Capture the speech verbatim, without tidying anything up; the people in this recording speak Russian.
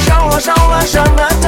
Жала, жала, жала.